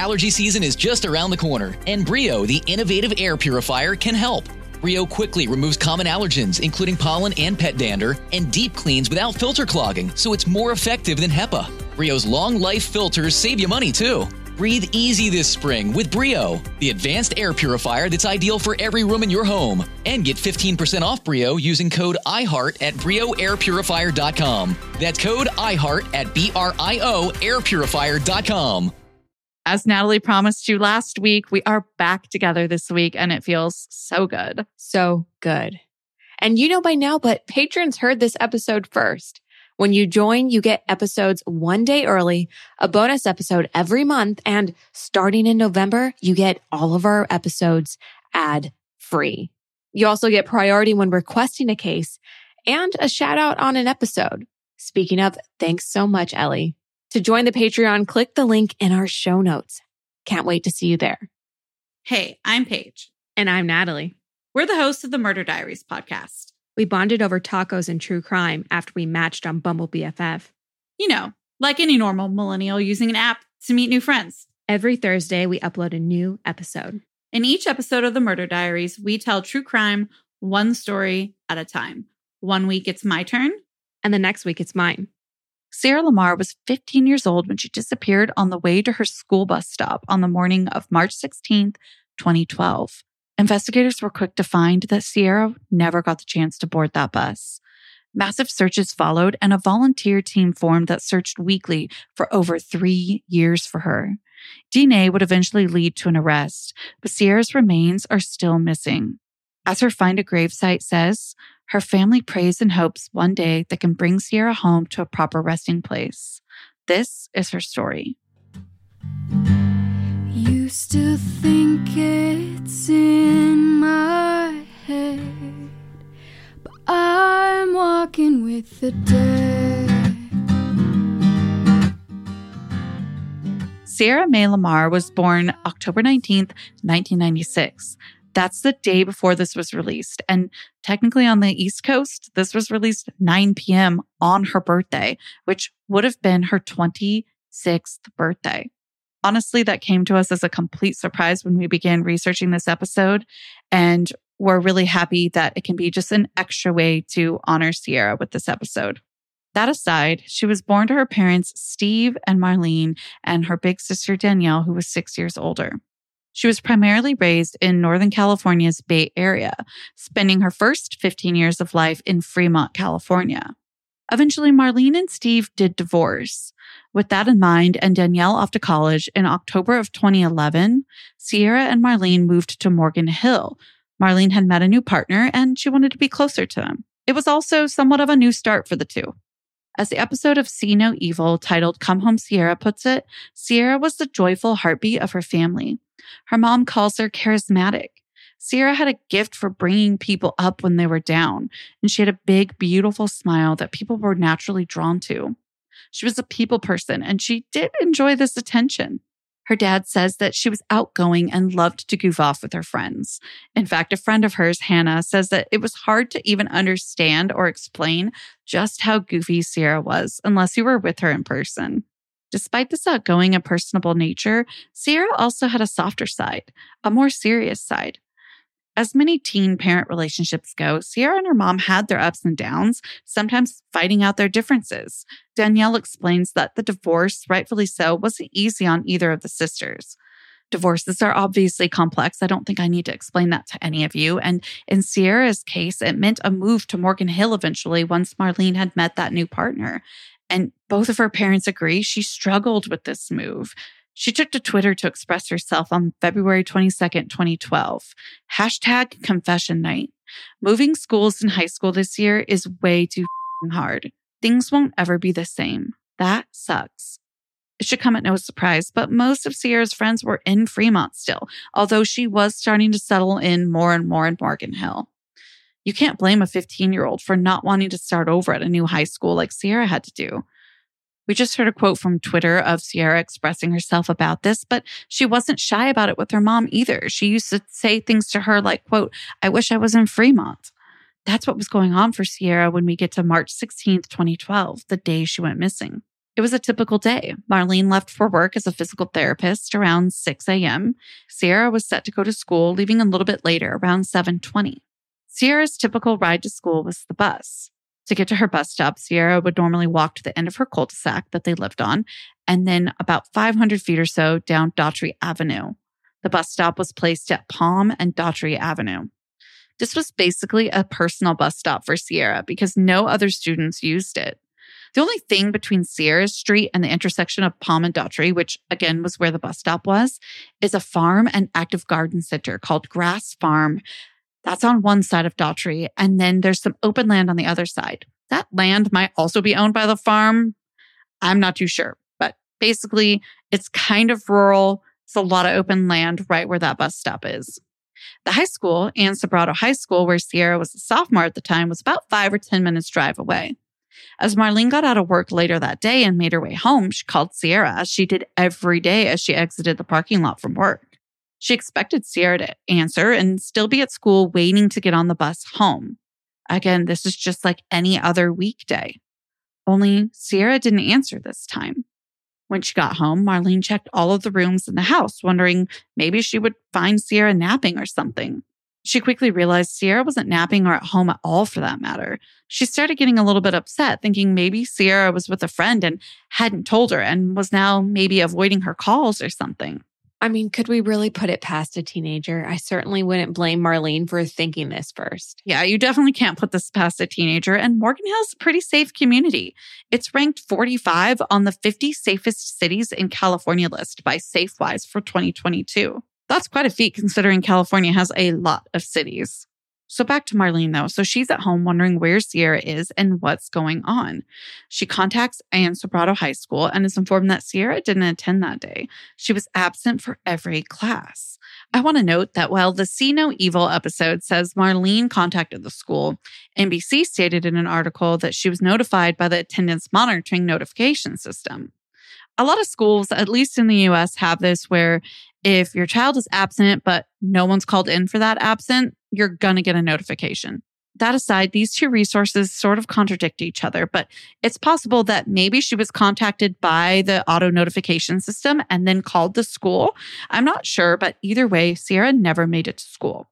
Allergy season is just around the corner, and Brio, the innovative air purifier, can help. Brio quickly removes common allergens, including pollen and pet dander, and deep cleans without filter clogging, so it's more effective than HEPA. Brio's long-life filters save you money, too. Breathe easy this spring with Brio, the advanced air purifier that's ideal for every room in your home. And get 15% off Brio using code iHeart at BrioAirPurifier.com. That's code iHeart at BrioAirPurifier.com. As Natalie promised you last week, we are back together this week, and it feels so good. So good. And you know by now, but patrons heard this episode first. When you join, you get episodes one day early, a bonus episode every month, and starting in November, you get all of our episodes ad-free. You also get priority when requesting a case and a shout-out on an episode. Speaking of, thanks so much, Ellie. To join the Patreon, click the link in our show notes. Can't wait to see you there. Hey, I'm Paige. And I'm Natalie. We're the hosts of the Murder Diaries podcast. We bonded over tacos and true crime after we matched on Bumble BFF. You know, like any normal millennial using an app to meet new friends. Every Thursday, we upload a new episode. In each episode of the Murder Diaries, we tell true crime one story at a time. One week, it's my turn. And the next week, it's mine. Sierra LaMar was 15 years old when she disappeared on the way to her school bus stop on the morning of March 16th, 2012. Investigators were quick to find that Sierra never got the chance to board that bus. Massive searches followed, and a volunteer team formed that searched weekly for over 3 years for her. DNA would eventually lead to an arrest, but Sierra's remains are still missing. As her Find a Grave site says, her family prays and hopes one day that can bring Sierra home to a proper resting place. This is her story. Used to think it's in my head, but I'm walking with the dead. Sierra Mae LaMar was born October 19th, 1996. That's the day before this was released. And technically on the East Coast, this was released at 9 p.m. on her birthday, which would have been her 26th birthday. Honestly, that came to us as a complete surprise when we began researching this episode. And we're really happy that it can be just an extra way to honor Sierra with this episode. That aside, she was born to her parents, Steve and Marlene, and her big sister, Danielle, who was 6 years older. She was primarily raised in Northern California's Bay Area, spending her first 15 years of life in Fremont, California. Eventually, Marlene and Steve did divorce. With that in mind, and Danielle off to college in October of 2011, Sierra and Marlene moved to Morgan Hill. Marlene had met a new partner, and she wanted to be closer to him. It was also somewhat of a new start for the two. As the episode of See No Evil titled Come Home Sierra puts it, Sierra was the joyful heartbeat of her family. Her mom calls her charismatic. Sierra had a gift for bringing people up when they were down, and she had a big, beautiful smile that people were naturally drawn to. She was a people person, and she did enjoy this attention. Her dad says that she was outgoing and loved to goof off with her friends. In fact, a friend of hers, Hannah, says that it was hard to even understand or explain just how goofy Sierra was unless you were with her in person. Despite this outgoing and personable nature, Sierra also had a softer side, a more serious side. As many teen-parent relationships go, Sierra and her mom had their ups and downs, sometimes fighting out their differences. Danielle explains that the divorce, rightfully so, wasn't easy on either of the sisters. Divorces are obviously complex. I don't think I need to explain that to any of you. And in Sierra's case, it meant a move to Morgan Hill eventually once Marlene had met that new partner. And both of her parents agree she struggled with this move. She took to Twitter to express herself on February 22nd, 2012. Hashtag confession night. Moving schools in high school this year is way too hard. Things won't ever be the same. That sucks. It should come at no surprise, but most of Sierra's friends were in Fremont still, although she was starting to settle in more and more in Morgan Hill. You can't blame a 15-year-old for not wanting to start over at a new high school like Sierra had to do. We just heard a quote from Twitter of Sierra expressing herself about this, but she wasn't shy about it with her mom either. She used to say things to her like, quote, I wish I was in Fremont. That's what was going on for Sierra when we get to March 16th, 2012, the day she went missing. It was a typical day. Marlene left for work as a physical therapist around 6 a.m. Sierra was set to go to school, leaving a little bit later, around 7:20. Sierra's typical ride to school was the bus. To get to her bus stop, Sierra would normally walk to the end of her cul-de-sac that they lived on, and then about 500 feet or so down Daughtry Avenue. The bus stop was placed at Palm and Daughtry Avenue. This was basically a personal bus stop for Sierra because no other students used it. The only thing between Sierra's street and the intersection of Palm and Daughtry, which again was where the bus stop was, is a farm and active garden center called Grass Farm. That's on one side of Daughtry. And then there's some open land on the other side. That land might also be owned by the farm. I'm not too sure. But basically, it's kind of rural. It's a lot of open land right where that bus stop is. The high school, Ann Sobrato High School, where Sierra was a sophomore at the time, was about 5 or 10 minutes drive away. As Marlene got out of work later that day and made her way home, she called Sierra, as she did every day as she exited the parking lot from work. She expected Sierra to answer and still be at school waiting to get on the bus home. Again, this is just like any other weekday. Only Sierra didn't answer this time. When she got home, Marlene checked all of the rooms in the house, wondering maybe she would find Sierra napping or something. She quickly realized Sierra wasn't napping or at home at all for that matter. She started getting a little bit upset, thinking maybe Sierra was with a friend and hadn't told her and was now maybe avoiding her calls or something. I mean, could we really put it past a teenager? I certainly wouldn't blame Marlene for thinking this first. Yeah, you definitely can't put this past a teenager. And Morgan Hill's a pretty safe community. It's ranked 45 on the 50 safest cities in California list by SafeWise for 2022. That's quite a feat considering California has a lot of cities. So back to Marlene though. So she's at home wondering where Sierra is and what's going on. She contacts Ann Sobrato High School and is informed that Sierra didn't attend that day. She was absent for every class. I want to note that while the See No Evil episode says Marlene contacted the school, NBC stated in an article that she was notified by the attendance monitoring notification system. A lot of schools, at least in the US, have this where if your child is absent, but no one's called in for that absent, you're going to get a notification. That aside, these two resources sort of contradict each other, but it's possible that maybe she was contacted by the auto notification system and then called the school. I'm not sure, but either way, Sierra never made it to school.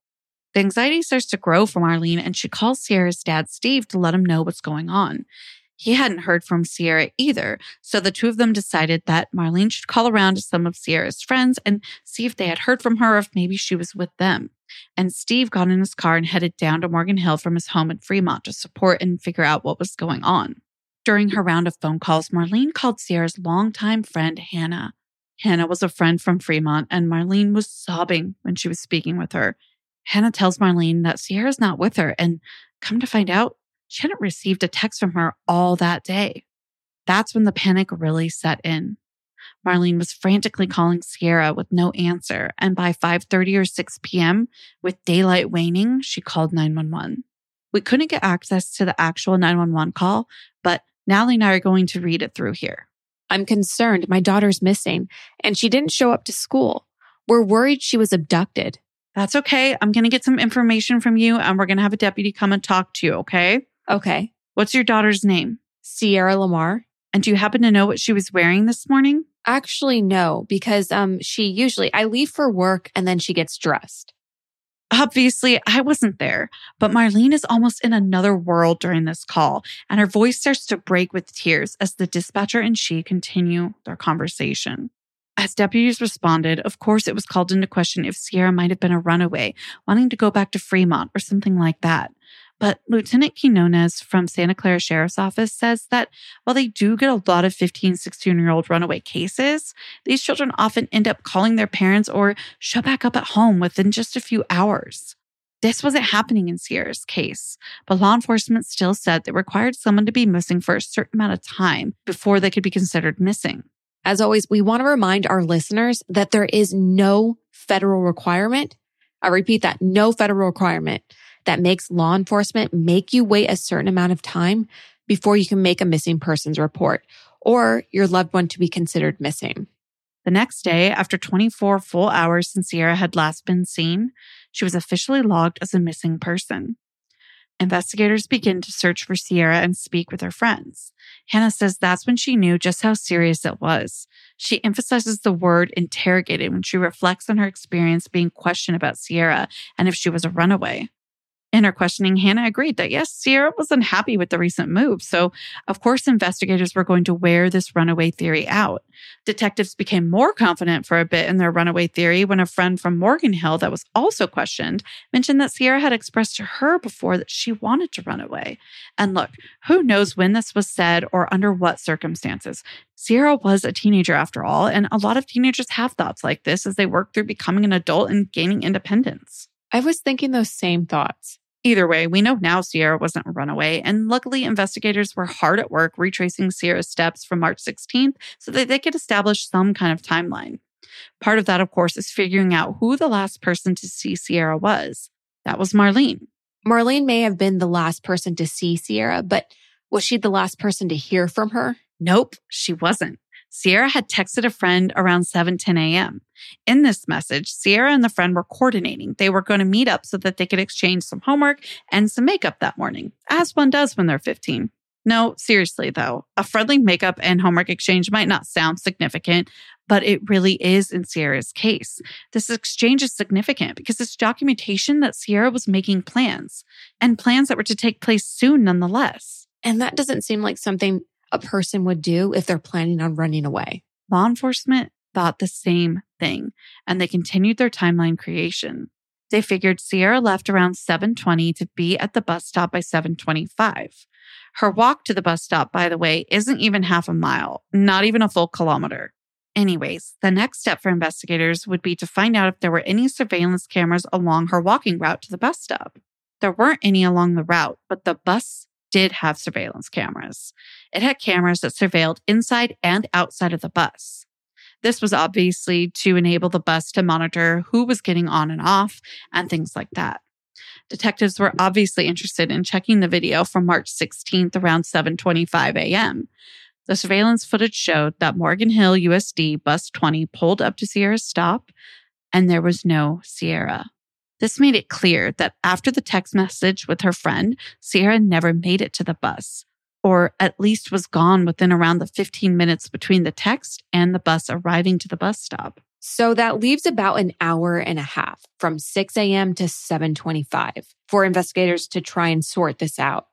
The anxiety starts to grow for Marlene, and she calls Sierra's dad, Steve, to let him know what's going on. He hadn't heard from Sierra either, so the two of them decided that Marlene should call around to some of Sierra's friends and see if they had heard from her or if maybe she was with them. And Steve got in his car and headed down to Morgan Hill from his home in Fremont to support and figure out what was going on. During her round of phone calls, Marlene called Sierra's longtime friend, Hannah. Hannah was a friend from Fremont, and Marlene was sobbing when she was speaking with her. Hannah tells Marlene that Sierra's not with her, and come to find out, she hadn't received a text from her all that day. That's when the panic really set in. Marlene was frantically calling Sierra with no answer, and by 5:30 or 6 p.m., with daylight waning, she called 911. We couldn't get access to the actual 911 call, but Natalie and I are going to read it through here. I'm concerned my daughter's missing, and she didn't show up to school. We're worried she was abducted. That's okay. I'm going to get some information from you, and we're going to have a deputy come and talk to you, okay? Okay. What's your daughter's name? Sierra LaMar. And do you happen to know what she was wearing this morning? Actually, no, because I leave for work and then she gets dressed. Obviously, I wasn't there, but Marlene is almost in another world during this call, and her voice starts to break with tears as the dispatcher and she continue their conversation. As deputies responded, of course, it was called into question if Sierra might have been a runaway, wanting to go back to Fremont or something like that. But Lieutenant Quinones from Santa Clara Sheriff's Office says that while they do get a lot of 15, 16-year-old runaway cases, these children often end up calling their parents or show back up at home within just a few hours. This wasn't happening in Sierra's case, but law enforcement still said they required someone to be missing for a certain amount of time before they could be considered missing. As always, we want to remind our listeners that there is no federal requirement. I repeat that, no federal requirement that makes law enforcement make you wait a certain amount of time before you can make a missing persons report or your loved one to be considered missing. The next day, after 24 full hours since Sierra had last been seen, she was officially logged as a missing person. Investigators begin to search for Sierra and speak with her friends. Hannah says that's when she knew just how serious it was. She emphasizes the word interrogated when she reflects on her experience being questioned about Sierra and if she was a runaway. In her questioning, Hannah agreed that yes, Sierra was unhappy with the recent move, so of course investigators were going to wear this runaway theory out. Detectives became more confident for a bit in their runaway theory when a friend from Morgan Hill that was also questioned mentioned that Sierra had expressed to her before that she wanted to run away. And look, who knows when this was said or under what circumstances. Sierra was a teenager after all, and a lot of teenagers have thoughts like this as they work through becoming an adult and gaining independence. I was thinking those same thoughts. Either way, we know now Sierra wasn't a runaway, and luckily investigators were hard at work retracing Sierra's steps from March 16th so that they could establish some kind of timeline. Part of that, of course, is figuring out who the last person to see Sierra was. That was Marlene. Marlene may have been the last person to see Sierra, but was she the last person to hear from her? Nope, she wasn't. Sierra had texted a friend around 7:10 a.m. In this message, Sierra and the friend were coordinating. They were going to meet up so that they could exchange some homework and some makeup that morning, as one does when they're 15. No, seriously though, a friendly makeup and homework exchange might not sound significant, but it really is in Sierra's case. This exchange is significant because it's documentation that Sierra was making plans, and plans that were to take place soon nonetheless. And that doesn't seem like something a person would do if they're planning on running away. Law enforcement thought the same thing, and they continued their timeline creation. They figured Sierra left around 7:20 to be at the bus stop by 7:25. Her walk to the bus stop, by the way, isn't even half a mile, not even a full kilometer. Anyways, the next step for investigators would be to find out if there were any surveillance cameras along her walking route to the bus stop. There weren't any along the route, but the bus did have surveillance cameras. It had cameras that surveilled inside and outside of the bus. This was obviously to enable the bus to monitor who was getting on and off and things like that. Detectives were obviously interested in checking the video from March 16th around 7:25 a.m. The surveillance footage showed that Morgan Hill USD Bus 20 pulled up to Sierra's stop, and there was no Sierra. This made it clear that after the text message with her friend, Sierra never made it to the bus, or at least was gone within around the 15 minutes between the text and the bus arriving to the bus stop. So that leaves about an hour and a half from 6 a.m. to 7:25 for investigators to try and sort this out.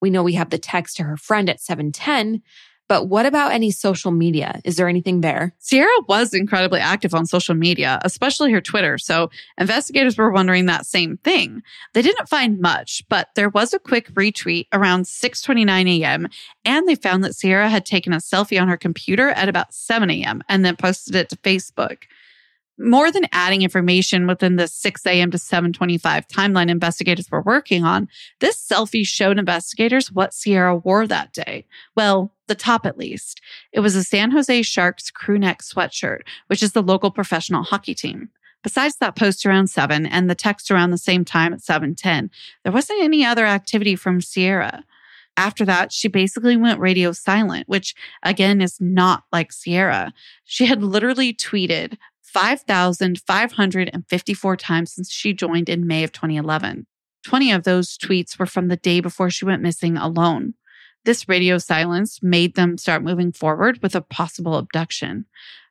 We know we have the text to her friend at 7:10, but what about any social media? Is there anything there? Sierra was incredibly active on social media, especially her Twitter, so investigators were wondering that same thing. They didn't find much, but there was a quick retweet around 6:29 a.m., and they found that Sierra had taken a selfie on her computer at about 7 a.m. and then posted it to Facebook. More than adding information within the 6 a.m. to 7:25 timeline investigators were working on, this selfie showed investigators what Sierra wore that day. Well, the top at least. It was a San Jose Sharks crew neck sweatshirt, which is the local professional hockey team. Besides that post around 7 and the text around the same time at 7:10, there wasn't any other activity from Sierra. After that, she basically went radio silent, which again is not like Sierra. She had literally tweeted 5,554 times since she joined in May of 2011. 20 of those tweets were from the day before she went missing alone. This radio silence made them start moving forward with a possible abduction.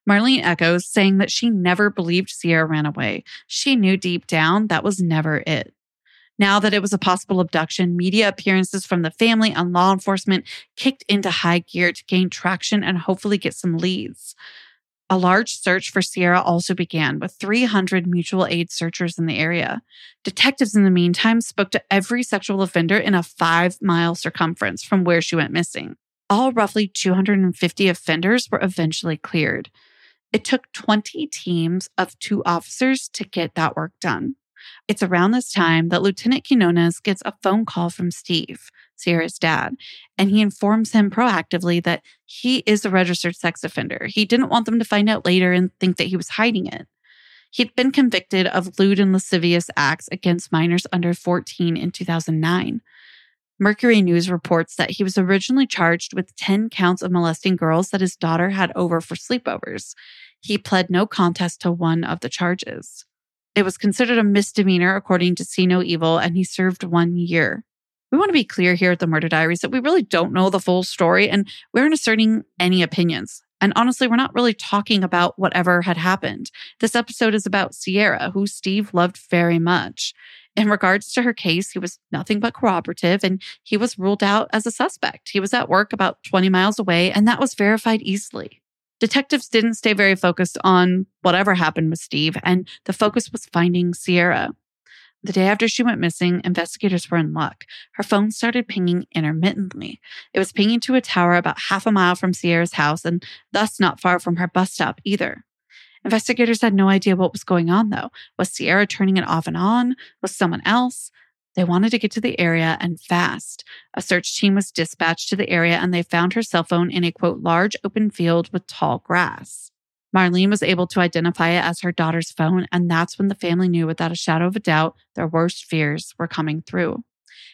Marlene echoes, saying that she never believed Sierra ran away. She knew deep down that was never it. Now that it was a possible abduction, media appearances from the family and law enforcement kicked into high gear to gain traction and hopefully get some leads. A large search for Sierra also began, with 300 mutual aid searchers in the area. Detectives, in the meantime, spoke to every sexual offender in a 5-mile circumference from where she went missing. All roughly 250 offenders were eventually cleared. It took 20 teams of 2 officers to get that work done. It's around this time that Lieutenant Quinones gets a phone call from Steve, Sierra's dad, and he informs him proactively that he is a registered sex offender. He didn't want them to find out later and think that he was hiding it. He'd been convicted of lewd and lascivious acts against minors under 14 in 2009. Mercury News reports that he was originally charged with 10 counts of molesting girls that his daughter had over for sleepovers. He pled no contest to one of the charges. It was considered a misdemeanor according to See No Evil, and he served 1 year. We want to be clear here at the Murder Diaries that we really don't know the full story and we aren't asserting any opinions. And honestly, we're not really talking about whatever had happened. This episode is about Sierra, who Steve loved very much. In regards to her case, he was nothing but cooperative and he was ruled out as a suspect. He was at work about 20 miles away and that was verified easily. Detectives didn't stay very focused on whatever happened with Steve and the focus was finding Sierra. The day after she went missing, investigators were in luck. Her phone started pinging intermittently. It was pinging to a tower about half a mile from Sierra's house and thus not far from her bus stop either. Investigators had no idea what was going on though. Was Sierra turning it off and on? Was someone else? They wanted to get to the area and fast. A search team was dispatched to the area and they found her cell phone in a quote, large open field with tall grass. Marlene was able to identify it as her daughter's phone, and that's when the family knew without a shadow of a doubt their worst fears were coming through.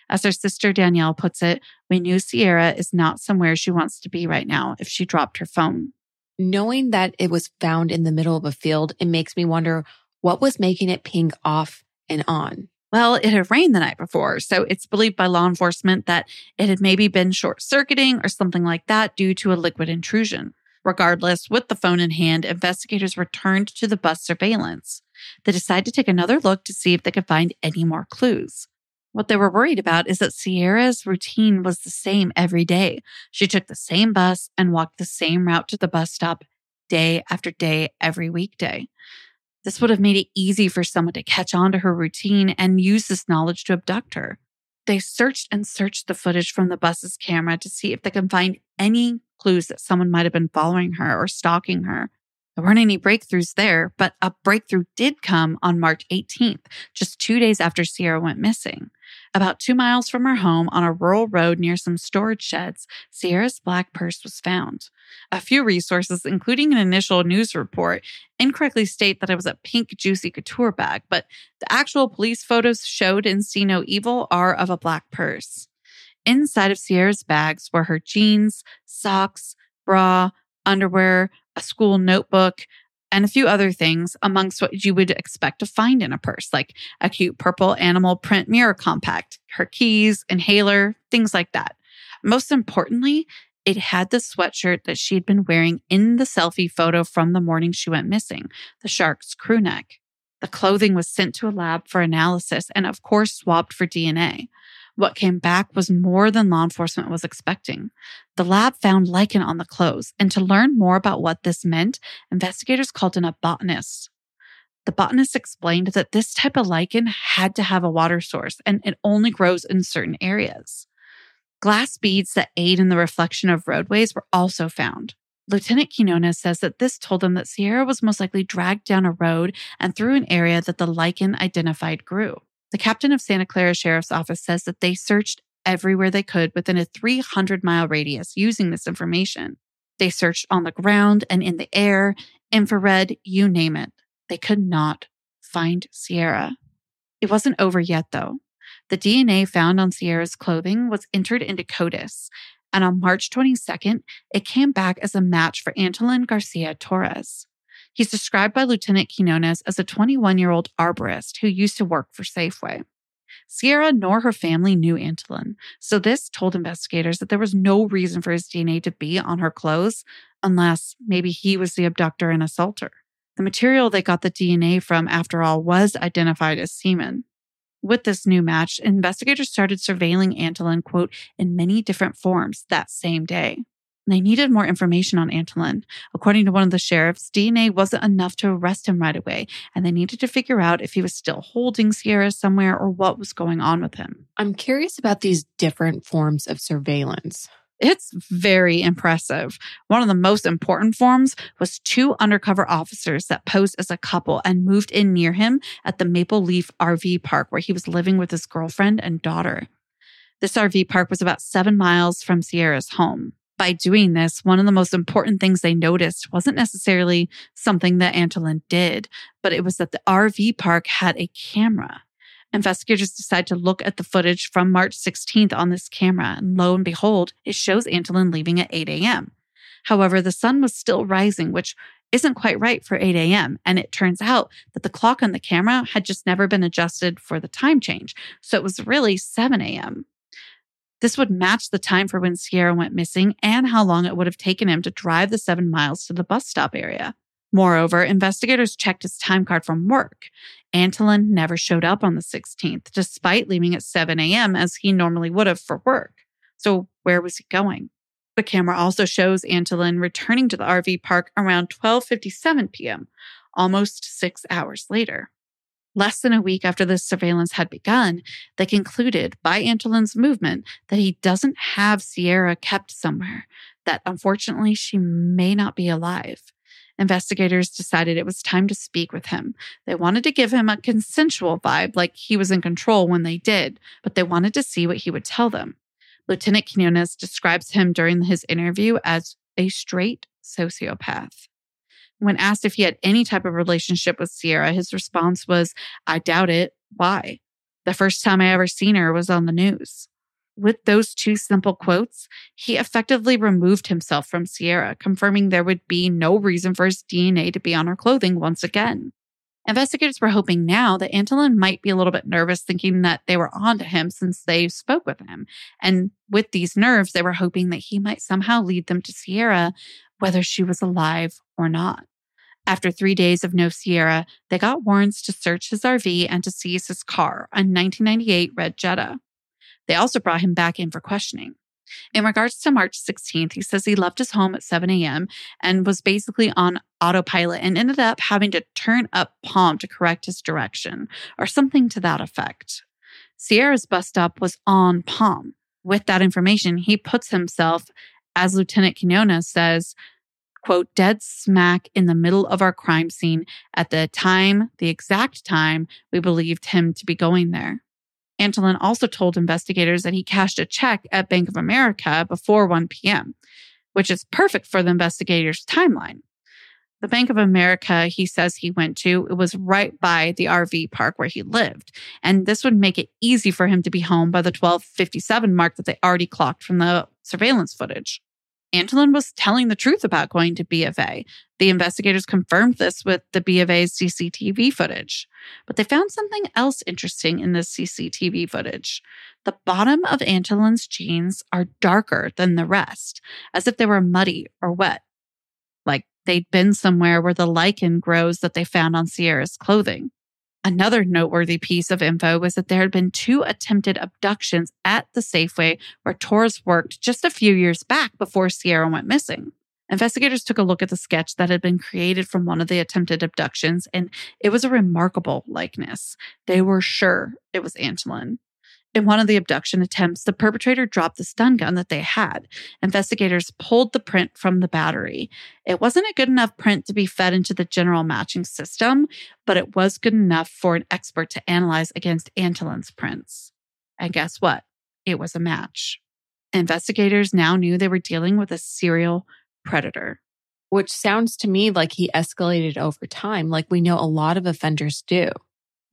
As her sister Danielle puts it, we knew Sierra is not somewhere she wants to be right now if she dropped her phone. Knowing that it was found in the middle of a field, it makes me wonder what was making it ping off and on. Well, it had rained the night before, so it's believed by law enforcement that it had maybe been short-circuiting or something like that due to a liquid intrusion. Regardless, with the phone in hand, investigators returned to the bus surveillance. They decided to take another look to see if they could find any more clues. What they were worried about is that Sierra's routine was the same every day. She took the same bus and walked the same route to the bus stop day after day, every weekday. This would have made it easy for someone to catch on to her routine and use this knowledge to abduct her. They searched and searched the footage from the bus's camera to see if they could find any clues that someone might have been following her or stalking her. There weren't any breakthroughs there, but a breakthrough did come on March 18th, just 2 days after Sierra went missing. About 2 miles from her home on a rural road near some storage sheds, Sierra's black purse was found. A few resources, including an initial news report, incorrectly state that it was a pink Juicy Couture bag, but the actual police photos showed in See No Evil are of a black purse. Inside of Sierra's bags were her jeans, socks, bra, underwear, a school notebook, and a few other things amongst what you would expect to find in a purse, like a cute purple animal print mirror compact, her keys, inhaler, things like that. Most importantly, it had the sweatshirt that she had been wearing in the selfie photo from the morning she went missing, the Sharks' crew neck. The clothing was sent to a lab for analysis and, of course, swabbed for DNA. What came back was more than law enforcement was expecting. The lab found lichen on the clothes, and to learn more about what this meant, investigators called in a botanist. The botanist explained that this type of lichen had to have a water source, and it only grows in certain areas. Glass beads that aid in the reflection of roadways were also found. Lieutenant Quinona says that this told them that Sierra was most likely dragged down a road and through an area that the lichen identified grew. The captain of Santa Clara Sheriff's Office says that they searched everywhere they could within a 300-mile radius using this information. They searched on the ground and in the air, infrared, you name it. They could not find Sierra. It wasn't over yet, though. The DNA found on Sierra's clothing was entered into CODIS, and on March 22nd, it came back as a match for Antolin Garcia-Torres. He's described by Lieutenant Quinones as a 21-year-old arborist who used to work for Safeway. Sierra nor her family knew Antolin, so this told investigators that there was no reason for his DNA to be on her clothes unless maybe he was the abductor and assaulter. The material they got the DNA from, after all, was identified as semen. With this new match, investigators started surveilling Antolin, quote, in many different forms that same day. They needed more information on Antolin. According to one of the sheriffs, DNA wasn't enough to arrest him right away, and they needed to figure out if he was still holding Sierra somewhere or what was going on with him. I'm curious about these different forms of surveillance. It's very impressive. One of the most important forms was two undercover officers that posed as a couple and moved in near him at the Maple Leaf RV park where he was living with his girlfriend and daughter. This RV park was about 7 miles from Sierra's home. By doing this, one of the most important things they noticed wasn't necessarily something that Antolin did, but it was that the RV park had a camera. Investigators decided to look at the footage from March 16th on this camera, and lo and behold, it shows Antolin leaving at 8 a.m. However, the sun was still rising, which isn't quite right for 8 a.m., and it turns out that the clock on the camera had just never been adjusted for the time change, so it was really 7 a.m. This would match the time for when Sierra went missing and how long it would have taken him to drive the 7 miles to the bus stop area. Moreover, investigators checked his time card from work. Antolin never showed up on the 16th, despite leaving at 7 a.m. as he normally would have for work. So where was he going? The camera also shows Antolin returning to the RV park around 12:57 p.m., almost 6 hours later. Less than a week after this surveillance had begun, they concluded by Antolin's movement that he doesn't have Sierra kept somewhere, that unfortunately she may not be alive. Investigators decided it was time to speak with him. They wanted to give him a consensual vibe, like he was in control when they did, but they wanted to see what he would tell them. Lieutenant Quinones describes him during his interview as a straight sociopath. When asked if he had any type of relationship with Sierra, his response was, "I doubt it. Why? The first time I ever seen her was on the news." With those two simple quotes, he effectively removed himself from Sierra, confirming there would be no reason for his DNA to be on her clothing once again. Investigators were hoping now that Antolin might be a little bit nervous, thinking that they were onto him since they spoke with him. And with these nerves, they were hoping that he might somehow lead them to Sierra, whether she was alive or not. After 3 days of no Sierra, they got warrants to search his RV and to seize his car, a 1998 red Jetta. They also brought him back in for questioning. In regards to March 16th, he says he left his home at 7 a.m. and was basically on autopilot and ended up having to turn up Palm to correct his direction, or something to that effect. Sierra's bus stop was on Palm. With that information, he puts himself, as Lieutenant Quinones says, quote, "dead smack in the middle of our crime scene at the exact time we believed him to be going there." Antolin also told investigators that he cashed a check at Bank of America before 1 p.m., which is perfect for the investigators' timeline. The Bank of America he says he went to, it was right by the RV park where he lived, and this would make it easy for him to be home by the 12:57 mark that they already clocked from the surveillance footage. Antolin was telling the truth about going to BFA. The investigators confirmed this with the BFA's CCTV footage. But they found something else interesting in this CCTV footage. The bottom of Antolin's jeans are darker than the rest, as if they were muddy or wet. Like they'd been somewhere where the lichen grows that they found on Sierra's clothing. Another noteworthy piece of info was that there had been 2 attempted abductions at the Safeway where Torres worked just a few years back before Sierra went missing. Investigators took a look at the sketch that had been created from one of the attempted abductions, and it was a remarkable likeness. They were sure it was Antolin. In one of the abduction attempts, the perpetrator dropped the stun gun that they had. Investigators pulled the print from the battery. It wasn't a good enough print to be fed into the general matching system, but it was good enough for an expert to analyze against Antolin's prints. And guess what? It was a match. Investigators now knew they were dealing with a serial predator. Which sounds to me like he escalated over time, like we know a lot of offenders do.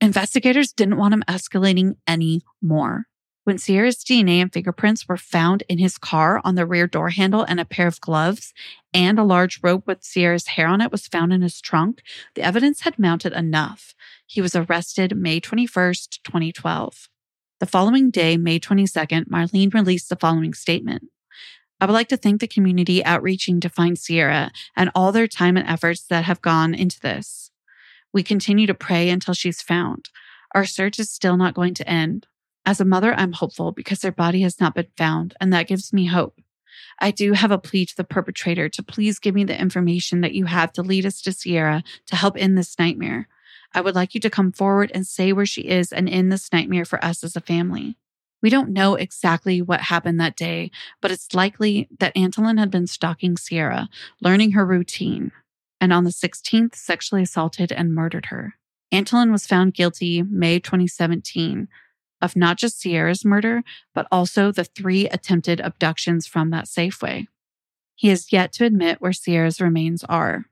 Investigators didn't want him escalating any more. When Sierra's DNA and fingerprints were found in his car on the rear door handle and a pair of gloves, and a large rope with Sierra's hair on it was found in his trunk, the evidence had mounted enough. He was arrested May 21st, 2012. The following day, May 22nd, Marlene released the following statement. "I would like to thank the community outreaching to find Sierra and all their time and efforts that have gone into this. We continue to pray until she's found. Our search is still not going to end. As a mother, I'm hopeful because their body has not been found, and that gives me hope. I do have a plea to the perpetrator to please give me the information that you have to lead us to Sierra to help end this nightmare. I would like you to come forward and say where she is and end this nightmare for us as a family." We don't know exactly what happened that day, but it's likely that Antolin had been stalking Sierra, learning her routine, and on the 16th, sexually assaulted and murdered her. Antolin was found guilty May 2017 of not just Sierra's murder, but also the 3 attempted abductions from that Safeway. He has yet to admit where Sierra's remains are.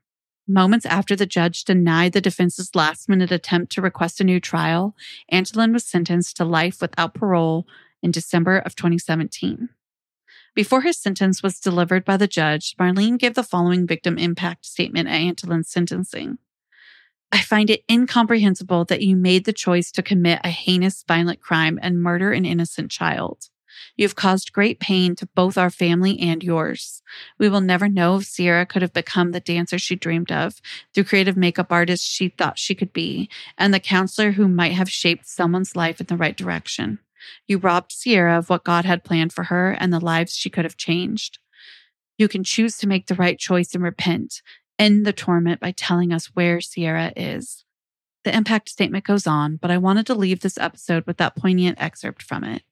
Moments after the judge denied the defense's last-minute attempt to request a new trial, Antolin was sentenced to life without parole in December of 2017. Before his sentence was delivered by the judge, Marlene gave the following victim impact statement at Antolin's sentencing. "I find it incomprehensible that you made the choice to commit a heinous, violent crime and murder an innocent child. You have caused great pain to both our family and yours. We will never know if Sierra could have become the dancer she dreamed of, the creative makeup artist she thought she could be, and the counselor who might have shaped someone's life in the right direction. You robbed Sierra of what God had planned for her and the lives she could have changed. You can choose to make the right choice and repent. End the torment by telling us where Sierra is. The impact statement goes on, but I wanted to leave this episode with that poignant excerpt from it.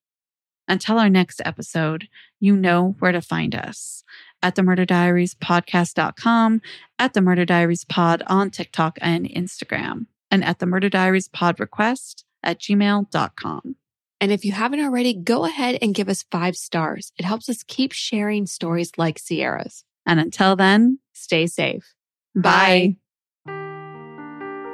Until our next episode, you know where to find us. At themurderdiariespodcast.com, at themurderdiariespod on TikTok and Instagram, and at themurderdiariespodrequest at gmail.com. And if you haven't already, go ahead and give us 5 stars. It helps us keep sharing stories like Sierra's. And until then, stay safe. Bye.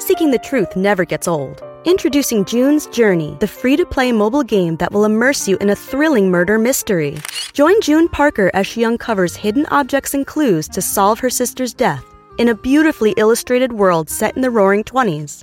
Seeking the truth never gets old. Introducing June's Journey, the free-to-play mobile game that will immerse you in a thrilling murder mystery. Join June Parker as she uncovers hidden objects and clues to solve her sister's death in a beautifully illustrated world set in the roaring 20s.